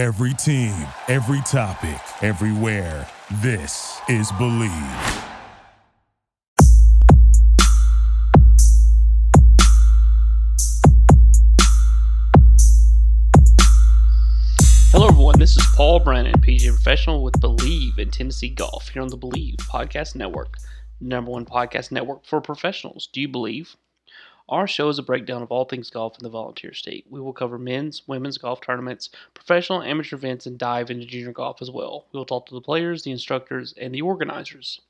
Every team, every topic, everywhere. This is Bleav. Hello, everyone. This is Paul Brannon, PGA professional with Bleav in Tennessee Golf here on the Bleav Podcast Network, number one podcast network for professionals. Do you Bleav? Our show is a breakdown of all things golf in the volunteer state. We will cover men's, women's golf tournaments, professional and amateur events, and dive into junior golf as well. We will talk to the players, the instructors, and the organizers.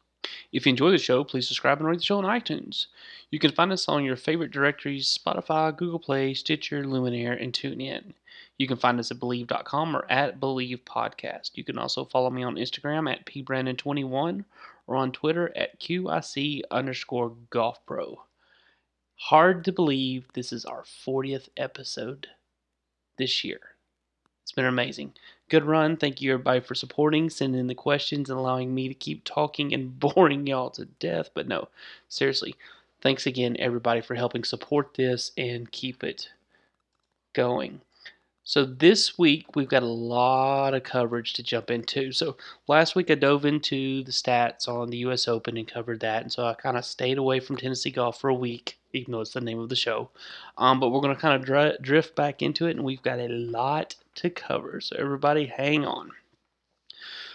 If you enjoy the show, please subscribe and rate the show on iTunes. You can find us on your favorite directories, Spotify, Google Play, Stitcher, Luminaire, and TuneIn. You can find us at Bleav.com or at Bleav Podcast. You can also follow me on Instagram at pbrandon21 or on Twitter at QIC_golfpro. Hard to Bleav this is our 40th episode this year. It's been amazing. Good run. Thank you, everybody, for supporting, sending in the questions, and allowing me to keep talking and boring y'all to death. But no, seriously, thanks again, everybody, for helping support this and keep it going. So this week, we've got a lot of coverage to jump into. So last week, I dove into the stats on the U.S. Open and covered that. And so I kind of stayed away from Tennessee golf for a week, even though it's the name of the show. But we're going to kind of drift back into it, and we've got a lot to cover. So everybody hang on.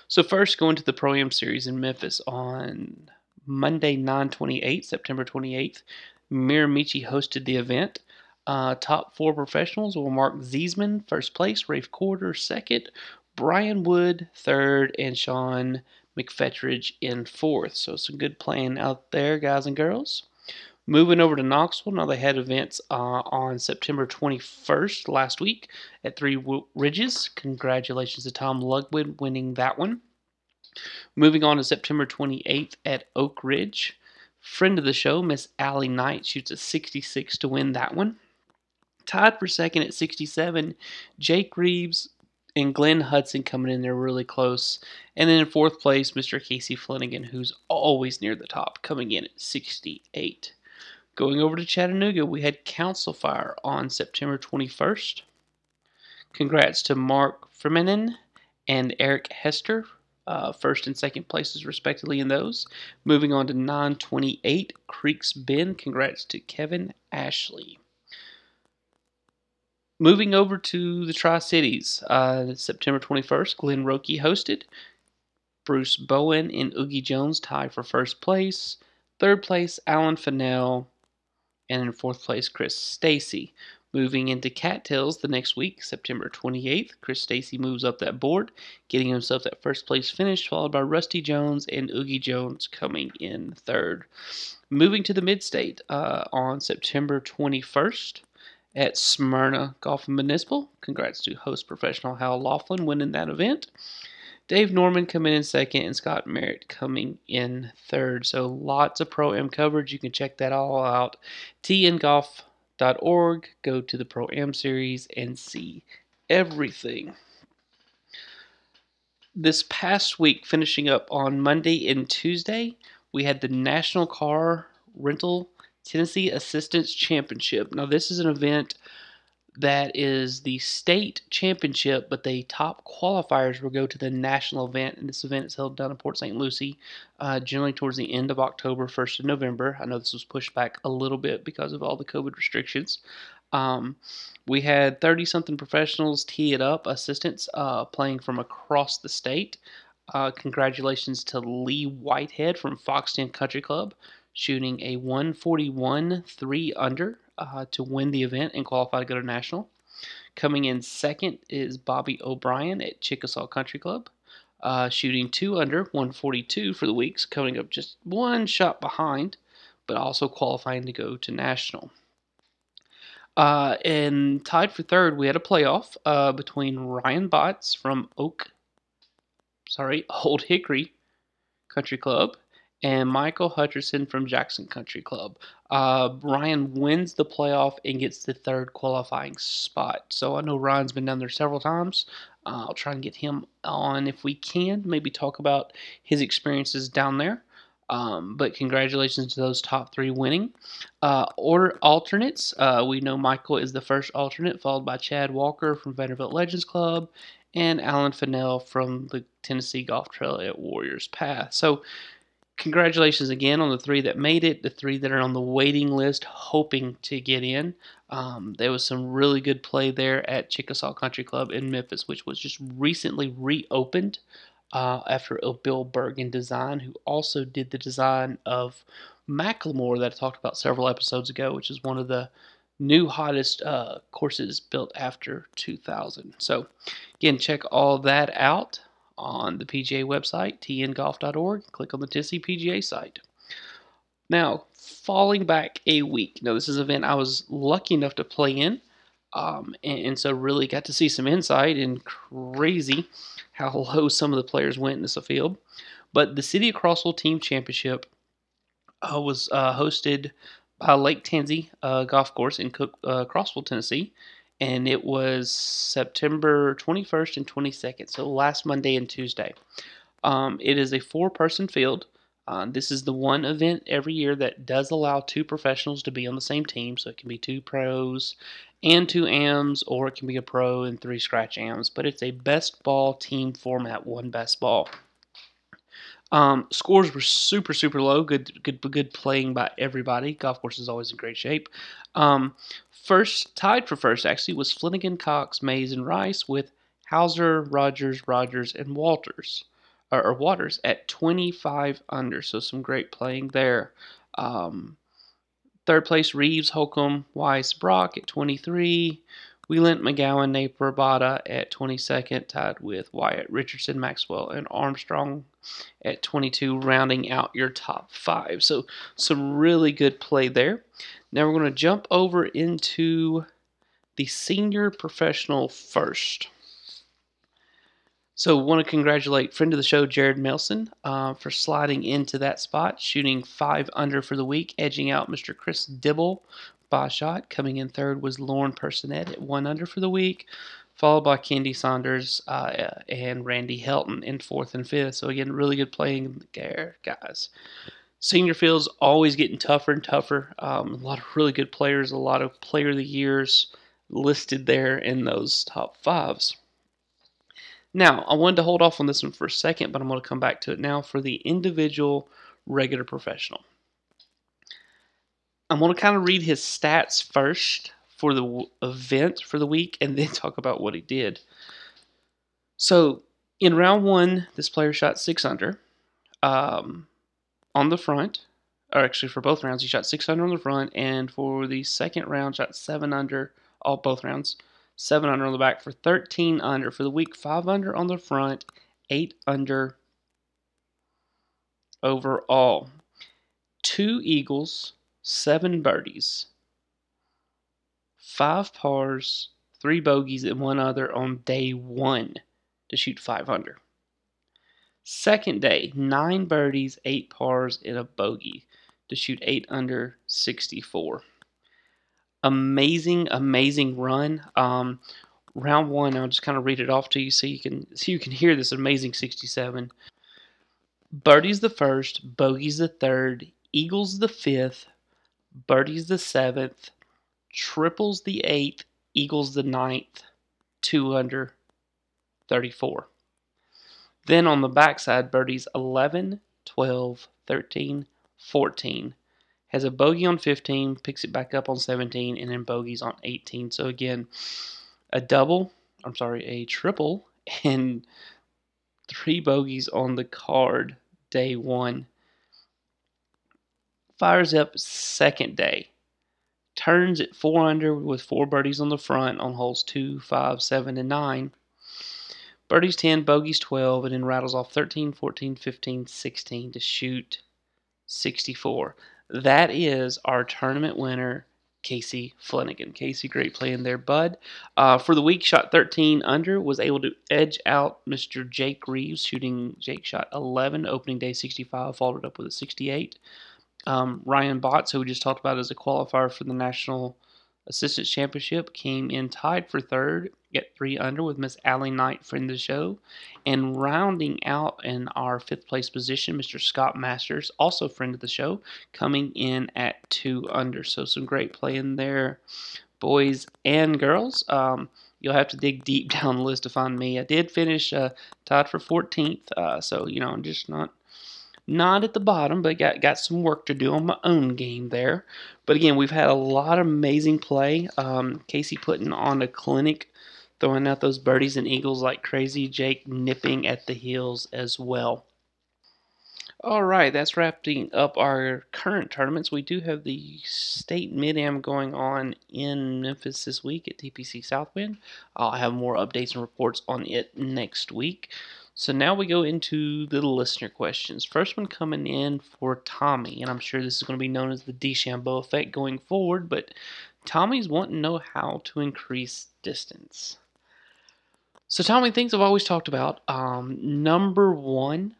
So first, going to the Pro-Am Series in Memphis on Monday, September 28th. Miramichi hosted the event. Top four professionals were Mark Ziesman, first place, Rafe Corder, second, Brian Wood, third, and Sean McFetteridge in fourth. So some good playing out there, guys and girls. Moving over to Knoxville, now they had events on September 21st last week at Three Ridges. Congratulations to Tom Lugwood winning that one. Moving on to September 28th at Oak Ridge. Friend of the show, Miss Allie Knight, shoots a 66 to win that one. Tied for second at 67, Jake Reeves and Glenn Hudson coming in there really close. And then in fourth place, Mr. Casey Flanagan, who's always near the top, coming in at 68. Going over to Chattanooga, we had Council Fire on September 21st. Congrats to Mark Firminen and Eric Hester, first and second places respectively in those. Moving on to 928, Creeks Bend. Congrats to Kevin Ashley. Moving over to the Tri-Cities, September 21st, Glenn Rokey hosted. Bruce Bowen and Oogie Jones tied for first place. Third place, Alan Fennell. And in fourth place, Chris Stacy. Moving into Cattails the next week, September 28th, Chris Stacy moves up that board, getting himself that first place finish, followed by Rusty Jones and Oogie Jones coming in third. Moving to the Midstate on September 21st. At Smyrna Golf Municipal, congrats to host professional Hal Laughlin winning that event. Dave Norman coming in second, and Scott Merritt coming in third. So lots of Pro-Am coverage. You can check that all out. TNGolf.org. Go to the Pro-Am series and see everything. This past week, finishing up on Monday and Tuesday, we had the National Car Rental Tennessee Assistance Championship. Now, this is an event that is the state championship, but the top qualifiers will go to the national event, and this event is held down in Port St. Lucie, generally towards the end of October, 1st of November. I know this was pushed back a little bit because of all the COVID restrictions. We had 30-something professionals tee it up, assistants playing from across the state. Congratulations to Lee Whitehead from Fox 10 Country Club, shooting a 141-3 under to win the event and qualify to go to national. Coming in second is Bobby O'Brien at Chickasaw Country Club, shooting 2 under, 142 for the week, so coming up just one shot behind, but also qualifying to go to national. And tied for third, we had a playoff between Ryan Botts from Old Hickory Country Club and Michael Hutcherson from Jackson Country Club. Ryan wins the playoff and gets the third qualifying spot. So I know Ryan's been down there several times. I'll try and get him on if we can, maybe talk about his experiences down there. But congratulations to those top three winning. Order alternates. We know Michael is the first alternate, followed by Chad Walker from Vanderbilt Legends Club and Alan Fennell from the Tennessee Golf Trail at Warriors Path. So congratulations again on the three that made it, the three that are on the waiting list hoping to get in. There was some really good play there at Chickasaw Country Club in Memphis, which was just recently reopened. After Bill Bergen Design, who also did the design of Macklemore that I talked about several episodes ago, which is one of the new hottest courses built after 2000. So, again, check all that out on the PGA website, TNGolf.org. Click on the Tennessee PGA site. Now, falling back a week. Now, this is an event I was lucky enough to play in. And so really got to see some insight, and crazy how low some of the players went in this field. But the City of Crossville Team Championship was hosted by Lake Tansy Golf Course in Crossville, Tennessee. And it was September 21st and 22nd, so last Monday and Tuesday. It is a four-person field. This is the one event every year that does allow two professionals to be on the same team, so it can be two pros and two AMs, or it can be a pro and three scratch AMs, but it's a best ball team format, one best ball. Scores were super low, good playing by everybody. Golf course is always in great shape. First, tied for first actually, was Flanagan, Cox, Mays, and Rice with Hauser, Rogers, and Walters. Or Waters at 25 under, so some great playing there. Third place, Reeves, Holcomb, Weiss, Brock at 23. Wieland, McGowan, Nape, Rabada at 22nd, tied with Wyatt, Richardson, Maxwell, and Armstrong at 22, rounding out your top five. So some really good play there. Now we're going to jump over into the senior professional first. So want to congratulate friend of the show, Jared Melson, for sliding into that spot, shooting 5 under for the week, edging out Mr. Chris Dibble by a shot. Coming in third was Lauren Personette at 1 under for the week, followed by Candy Saunders and Randy Helton in fourth and fifth. So again, really good playing there, guys. Senior field's always getting tougher and tougher. A lot of really good players, a lot of player of the years listed there in those top fives. Now, I wanted to hold off on this one for a second, but I'm going to come back to it now for the individual regular professional. I'm going to kind of read his stats first for the event for the week and then talk about what he did. So, in round one, this player shot 6 under on the front. Or actually, for both rounds, he shot 6 under on the front, and for the second round, shot 7 under all both rounds. 7 under on the back for 13 under for the week, 5 under on the front, 8 under overall. 2 eagles, 7 birdies, 5 pars, 3 bogeys, and 1 other on day 1 to shoot 5 under. Second day, 9 birdies, 8 pars, and a bogey to shoot 8 under 64. Amazing run. Round one, I'll just kind of read it off to you so you can hear this amazing 67. Birdies the first, bogeys the third, eagles the fifth, birdies the seventh, triples the eighth, eagles the ninth, 2 under 34. Then on the backside, birdies 11, 12, 13, 14. Has a bogey on 15, picks it back up on 17, and then bogeys on 18. So again, a triple, and 3 bogeys on the card, day 1. Fires up second day. Turns at 4 under with 4 birdies on the front on holes 2, 5, 7, and 9. Birdies 10, bogeys 12, and then rattles off 13, 14, 15, 16 to shoot 64. That is our tournament winner, Casey Flanagan. Casey, great play in there, bud. For the week, shot 13 under, was able to edge out Mr. Jake Reeves, shooting. Jake shot 11, opening day 65, followed up with a 68. Ryan Botts, who we just talked about as a qualifier for the National Assistance Championship came in tied for third at 3 under with Miss Allie Knight, friend of the show. And rounding out in our fifth place position, Mr. Scott Masters, also friend of the show, coming in at 2 under. So some great play in there, boys and girls. You'll have to dig deep down the list to find me. I did finish tied for 14th, so, you know, I'm just not at the bottom, but got some work to do on my own game there. But again, we've had a lot of amazing play. Casey putting on a clinic, throwing out those birdies and eagles like crazy. Jake nipping at the heels as well. All right, that's wrapping up our current tournaments. We do have the state mid-am going on in Memphis this week at TPC Southwind. I'll have more updates and reports on it next week. So now we go into the listener questions. First one coming in for Tommy, and I'm sure this is going to be known as the DeChambeau effect going forward, but Tommy's wanting to know how to increase distance. So Tommy, things I've always talked about. Number one,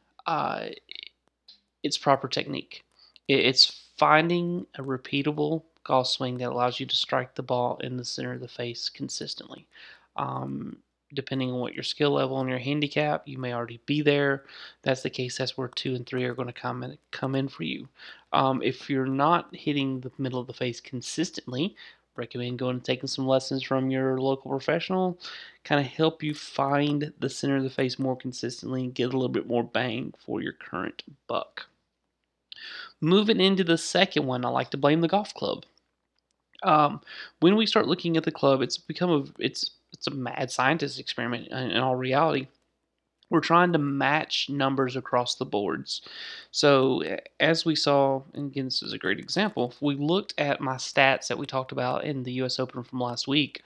it's proper technique. It's finding a repeatable golf swing that allows you to strike the ball in the center of the face consistently. Depending on what your skill level and your handicap, you may already be there. If that's the case, that's where 2 and 3 are going to come in for you. If you're not hitting the middle of the face consistently, recommend going and taking some lessons from your local professional, kind of help you find the center of the face more consistently and get a little bit more bang for your current buck. Moving into the second one, I like to blame the golf club. When we start looking at the club, it's a mad scientist experiment in all reality. We're trying to match numbers across the boards. So as we saw, and again, this is a great example, if we looked at my stats that we talked about in the U.S. Open from last week,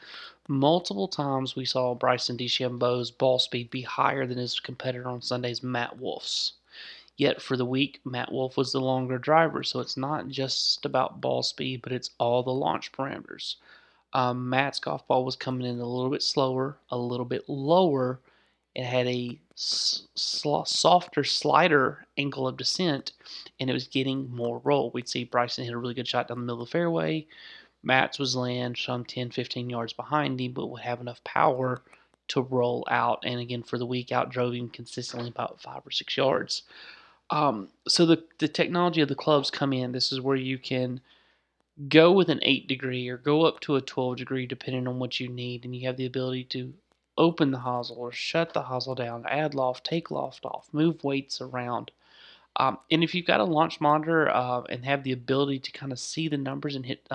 multiple times we saw Bryson DeChambeau's ball speed be higher than his competitor on Sunday's Matt Wolf's. Yet for the week, Matt Wolf was the longer driver, so it's not just about ball speed, but it's all the launch parameters. Matt's golf ball was coming in a little bit slower, a little bit lower. It had a softer slider angle of descent, and it was getting more roll. We'd see Bryson hit a really good shot down the middle of the fairway. Matt's was laying some 10, 15 yards behind him, but would have enough power to roll out. And again, for the week, outdrove him consistently about 5 or 6 yards. So the technology of the clubs come in. This is where you can go with an 8 degree or go up to a 12 degree depending on what you need, and you have the ability to open the hosel or shut the hosel down, add loft, take loft off, move weights around. And if you've got a launch monitor and have the ability to kind of see the numbers and hit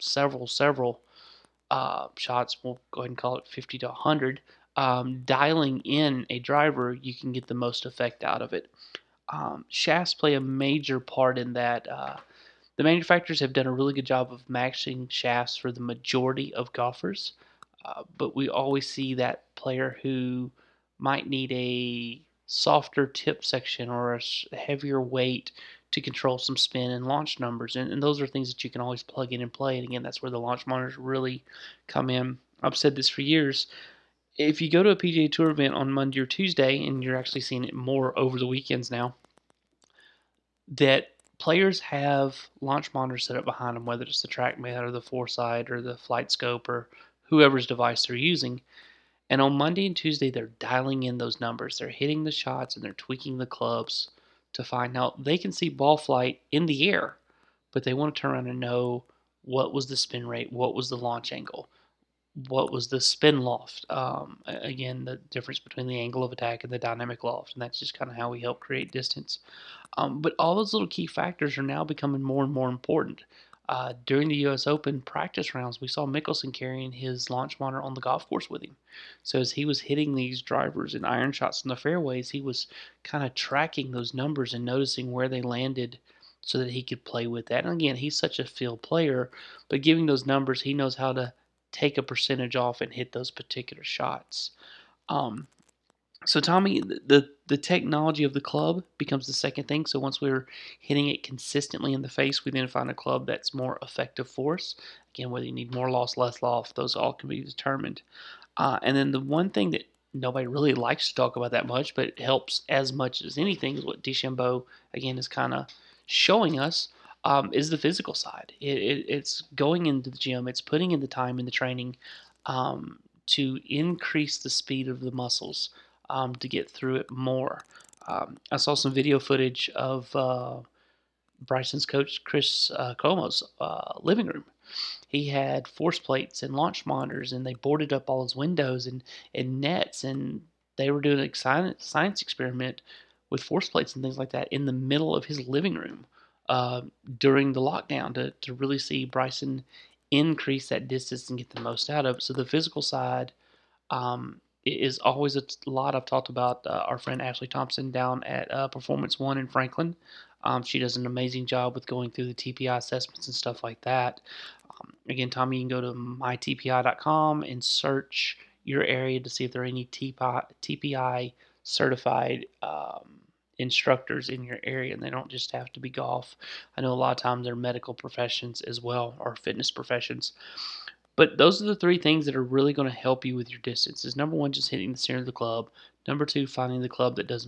several shots, we'll go ahead and call it 50 to 100, dialing in a driver, you can get the most effect out of it. Shafts play a major part in that. The manufacturers have done a really good job of matching shafts for the majority of golfers, but we always see that player who might need a softer tip section or a heavier weight to control some spin and launch numbers. And those are things that you can always plug in and play. And again, that's where the launch monitors really come in. I've said this for years. If you go to a PGA Tour event on Monday or Tuesday, and you're actually seeing it more over the weekends now, that players have launch monitors set up behind them, whether it's the TrackMan or the Foresight or the Flight Scope or whoever's device they're using. And on Monday and Tuesday, they're dialing in those numbers. They're hitting the shots and they're tweaking the clubs to find out. They can see ball flight in the air, but they want to turn around and know what was the spin rate, what was the launch angle, what was the spin loft. Again, the difference between the angle of attack and the dynamic loft. And that's just kind of how we help create distance. But all those little key factors are now becoming more and more important. During the U.S. Open practice rounds, we saw Mickelson carrying his launch monitor on the golf course with him. So as he was hitting these drivers and iron shots in the fairways, he was kind of tracking those numbers and noticing where they landed so that he could play with that. And again, he's such a field player, but giving those numbers, he knows how to take a percentage off and hit those particular shots. So Tommy, the technology of the club becomes the second thing. So once we're hitting it consistently in the face, we then find a club that's more effective for us. Again, whether you need more loft, less loft, those all can be determined. And then the one thing that nobody really likes to talk about that much, but it helps as much as anything, is what DeChambeau, again, is kind of showing us. is the physical side. It's going into the gym, it's putting in the time and the training to increase the speed of the muscles to get through it more. I saw some video footage of Bryson's coach, Chris Como's living room. He had force plates and launch monitors, and they boarded up all his windows and nets, and they were doing a science experiment with force plates and things like that in the middle of his living room during the lockdown to really see Bryson increase that distance and get the most out of it. So the physical side is always a lot. I've talked about our friend Ashley Thompson down at Performance One in Franklin. She does an amazing job with going through the TPI assessments and stuff like that. Again, Tommy, you can go to mytpi.com and search your area to see if there are any TPI certified instructors in your area, and they don't just have to be golf. I know a lot of times they're medical professions as well, or fitness professions. But those are the three things that are really going to help you with your distance. Is number one, just hitting the center of the club. Number two, finding the club that does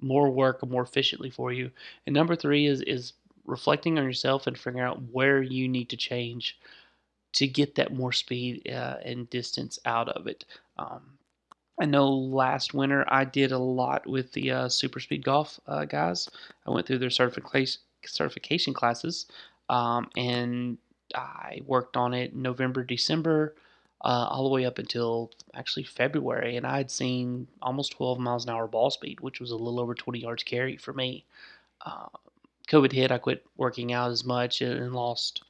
more work more efficiently for you. And number three is reflecting on yourself and figuring out where you need to change to get that more speed and distance out of it. I know last winter I did a lot with the Super Speed Golf guys. I went through their certification classes, and I worked on it November, December, all the way up until actually February, and I had seen almost 12 miles an hour ball speed, which was a little over 20 yards carry for me. COVID hit, I quit working out as much and lost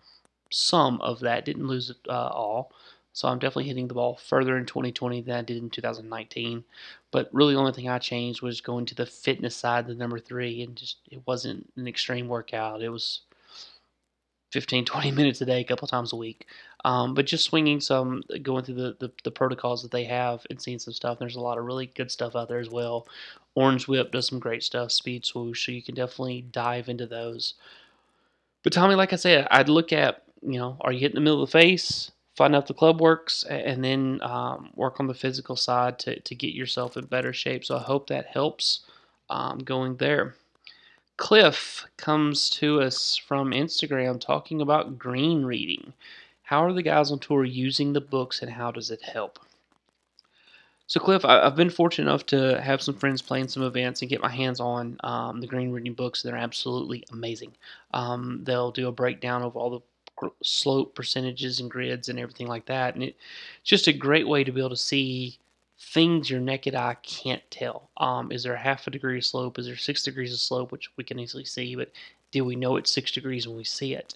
some of that, didn't lose it all. So I'm definitely hitting the ball further in 2020 than I did in 2019. But really the only thing I changed was going to the fitness side, the number three, and just it wasn't an extreme workout. It was 15, 20 minutes a day, a couple times a week. But just swinging some, going through the protocols that they have and seeing some stuff. There's a lot of really good stuff out there as well. Orange Whip does some great stuff, Speed Swoosh, so you can definitely dive into those. But Tommy, like I said, I'd look at, you know, are you hitting the middle of the face? Find out the club works, and then work on the physical side to get yourself in better shape. So I hope that helps going there. Cliff comes to us from Instagram talking about green reading. How are the guys on tour using the books, and how does it help? So Cliff, I've been fortunate enough to have some friends playing some events and get my hands on the green reading books. They're absolutely amazing. They'll do a breakdown of all the slope percentages and grids and everything like that, and it's just a great way to be able to see things your naked eye can't tell. Is there half a degree of slope? Is there 6 degrees of slope, which we can easily see, but do we know it's 6 degrees when we see it?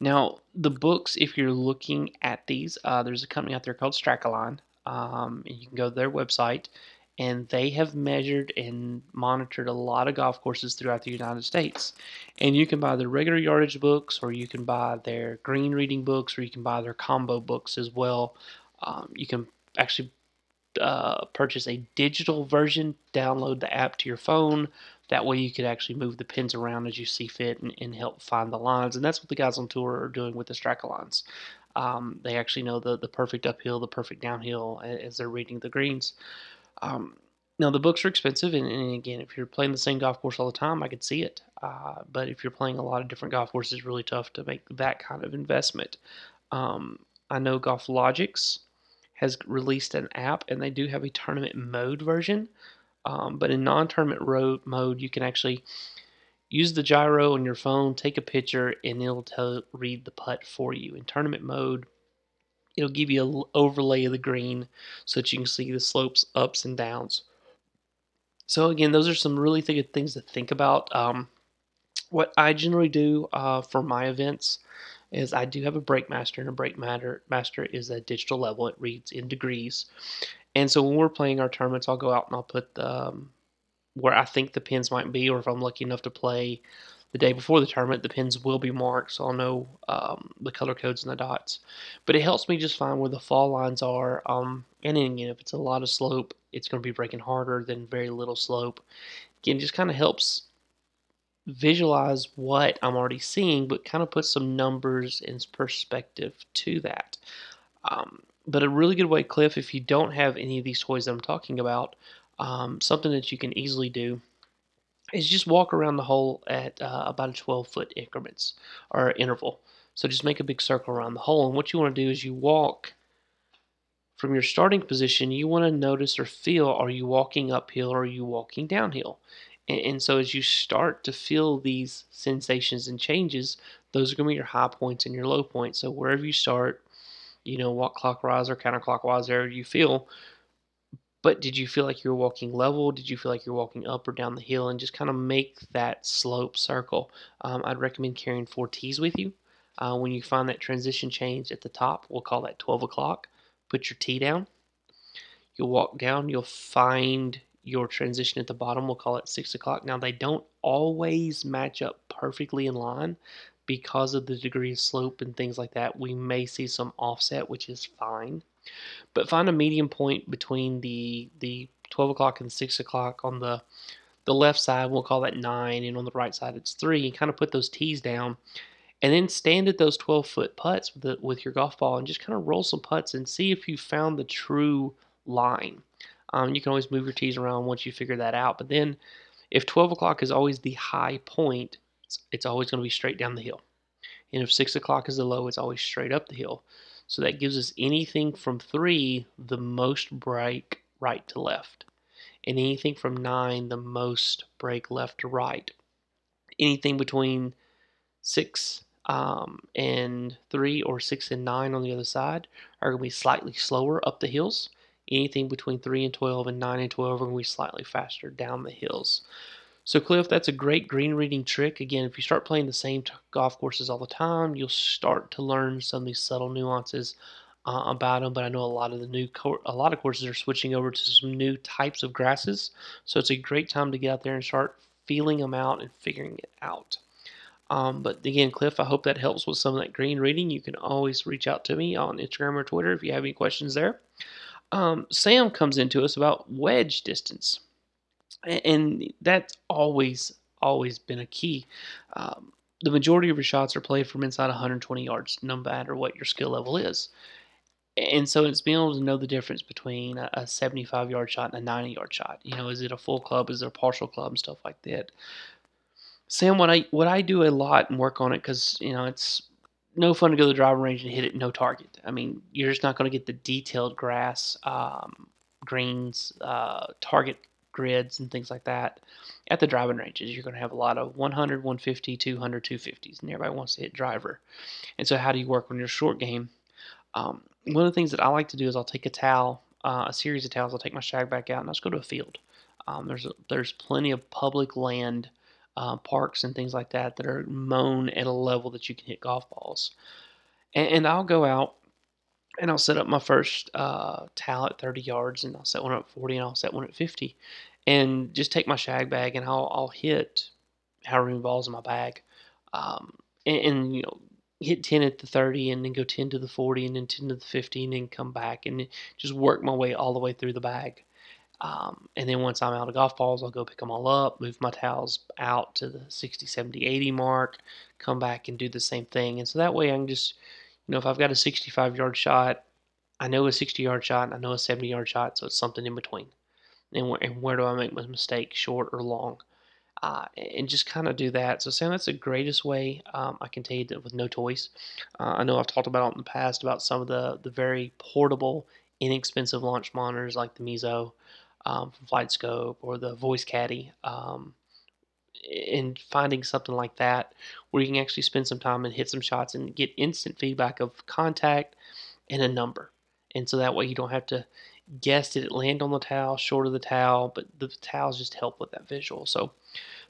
Now the books, if you're looking at these, there's a company out there called Strakaline, and you can go to their website, and they have measured and monitored a lot of golf courses throughout the United States. And you can buy their regular yardage books, or you can buy their green reading books, or you can buy their combo books as well. You can actually purchase a digital version, download the app to your phone. That way you could actually move the pins around as you see fit and help find the lines. And that's what the guys on tour are doing with the Strakalines. They actually know the perfect uphill, the perfect downhill as they're reading the greens. Now the books are expensive, and again, if you're playing the same golf course all the time, I could see it. But if you're playing a lot of different golf courses, it's really tough to make that kind of investment. I know Golf Logix has released an app, and they do have a tournament mode version. But in non-tournament mode, you can actually use the gyro on your phone, take a picture, and it'll read the putt for you. In tournament mode, it'll give you an overlay of the green so that you can see the slopes, ups, and downs. So again, those are some really good things to think about. What I generally do for my events is I do have a break master, and a break master is a digital level. It reads in degrees. And so when we're playing our tournaments, I'll go out and I'll put where I think the pins might be, or if I'm lucky enough to play the day before the tournament, the pins will be marked, so I'll know the color codes and the dots. But it helps me just find where the fall lines are. And then again, if it's a lot of slope, it's going to be breaking harder than very little slope. Again, just kind of helps visualize what I'm already seeing, but kind of puts some numbers in perspective to that. But a really good way, Cliff, if you don't have any of these toys that I'm talking about, something that you can easily do is just walk around the hole at about a 12-foot increments or interval. So just make a big circle around the hole. And what you want to do is you walk from your starting position. You want to notice or feel, are you walking uphill or are you walking downhill? And so as you start to feel these sensations and changes, those are going to be your high points and your low points. So wherever you start, you know, walk clockwise or counterclockwise, wherever you feel. But did you feel like you're walking level? Did you feel like you're walking up or down the hill? And just kind of make that slope circle. I'd recommend carrying 4 tees with you. When you find that transition change at the top, we'll call that 12 o'clock. Put your tee down. You'll walk down. You'll find your transition at the bottom. We'll call it 6 o'clock. Now, they don't always match up perfectly in line because of the degree of slope and things like that. We may see some offset, which is fine. But find a medium point between the 12 o'clock and 6 o'clock. On the left side, we'll call that 9, and on the right side, it's 3. And kind of put those tees down, and then stand at those 12-foot putts with your golf ball and just kind of roll some putts and see if you found the true line. You can always move your tees around once you figure that out. But then if 12 o'clock is always the high point, it's always going to be straight down the hill. And if 6 o'clock is the low, it's always straight up the hill. So that gives us anything from 3, the most break right to left. And anything from 9, the most break left to right. Anything between 6 and 3 or 6 and 9 on the other side are going to be slightly slower up the hills. Anything between 3 and 12 and 9 and 12 are going to be slightly faster down the hills. So, Cliff, that's a great green reading trick. Again, if you start playing the same golf courses all the time, you'll start to learn some of these subtle nuances about them. But I know a lot of courses are switching over to some new types of grasses. So it's a great time to get out there and start feeling them out and figuring it out. But again, Cliff, I hope that helps with some of that green reading. You can always reach out to me on Instagram or Twitter if you have any questions there. Sam comes into us about wedge distance. And that's always been a key. The majority of your shots are played from inside 120 yards, no matter what your skill level is. And so it's being able to know the difference between a 75-yard shot and a 90-yard shot. You know, is it a full club? Is it a partial club? And stuff like that. Sam, what I do a lot and work on it, because, you know, it's no fun to go to the driving range and hit it no target. I mean, you're just not going to get the detailed grass, greens, target grids and things like that at the driving ranges. You're going to have a lot of 100, 150, 200, 250s, and everybody wants to hit driver. And so how do you work on your short game? One of the things that I like to do is I'll take a towel, a series of towels. I'll take my shag back out and I'll just go to a field. There's plenty of public land, parks and things like that that are mown at a level that you can hit golf balls. And I'll go out and I'll set up my first towel at 30 yards, and I'll set one up at 40, and I'll set one at 50. And just take my shag bag, and I'll hit however many balls in my bag. And you know, hit 10 at the 30, and then go 10 to the 40, and then 10 to the 50, and then come back, and just work my way all the way through the bag. And then once I'm out of golf balls, I'll go pick them all up, move my towels out to the 60, 70, 80 mark, come back and do the same thing. And so that way I can just... You know, if I've got a 65-yard shot, I know a 60-yard shot, and I know a 70-yard shot, so it's something in between. And where do I make my mistake, short or long? And just kind of do that. So, Sam, that's the greatest way I can tell you that with no toys. I know I've talked about in the past about some of the very portable, inexpensive launch monitors like the Mizo from Flight Scope or the Voice Caddy. And finding something like that where you can actually spend some time and hit some shots and get instant feedback of contact and a number. And so that way you don't have to guess, did it land on the towel, short of the towel, but the towels just help with that visual. So,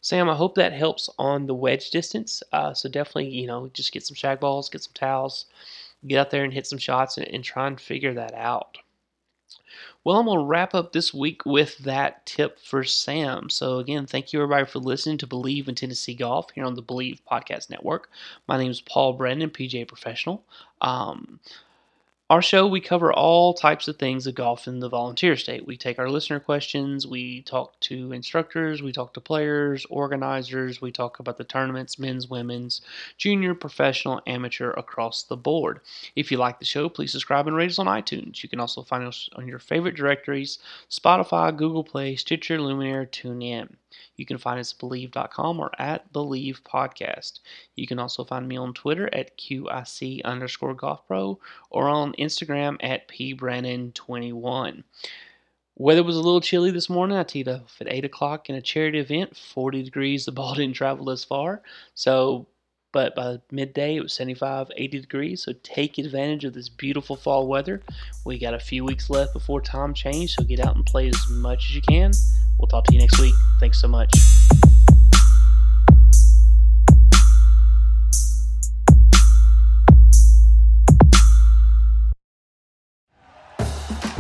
Sam, I hope that helps on the wedge distance. So definitely, you know, just get some shag balls, get some towels, get out there and hit some shots and try and figure that out. Well, I'm going to wrap up this week with that tip for Sam. So, again, thank you, everybody, for listening to Bleav in Tennessee Golf here on the Bleav Podcast Network. My name is Paul Brannon, PGA Professional. Our show, we cover all types of things of golf in the volunteer state. We take our listener questions. We talk to instructors. We talk to players, organizers. We talk about the tournaments, men's, women's, junior, professional, amateur, across the board. If you like the show, please subscribe and rate us on iTunes. You can also find us on your favorite directories, Spotify, Google Play, Stitcher, Luminaire, TuneIn. You can find us at Bleav.com or at Bleav Podcast. You can also find me on Twitter at QIC_GolfPro or on Instagram at PBrannon21. Weather was a little chilly this morning. I teed off at 8 o'clock in a charity event, 40 degrees. The ball didn't travel as far, but by midday it was 75, 80 degrees, so take advantage of this beautiful fall weather. We got a few weeks left before time change, so get out and play as much as you can. We'll talk to you next week. Thanks so much.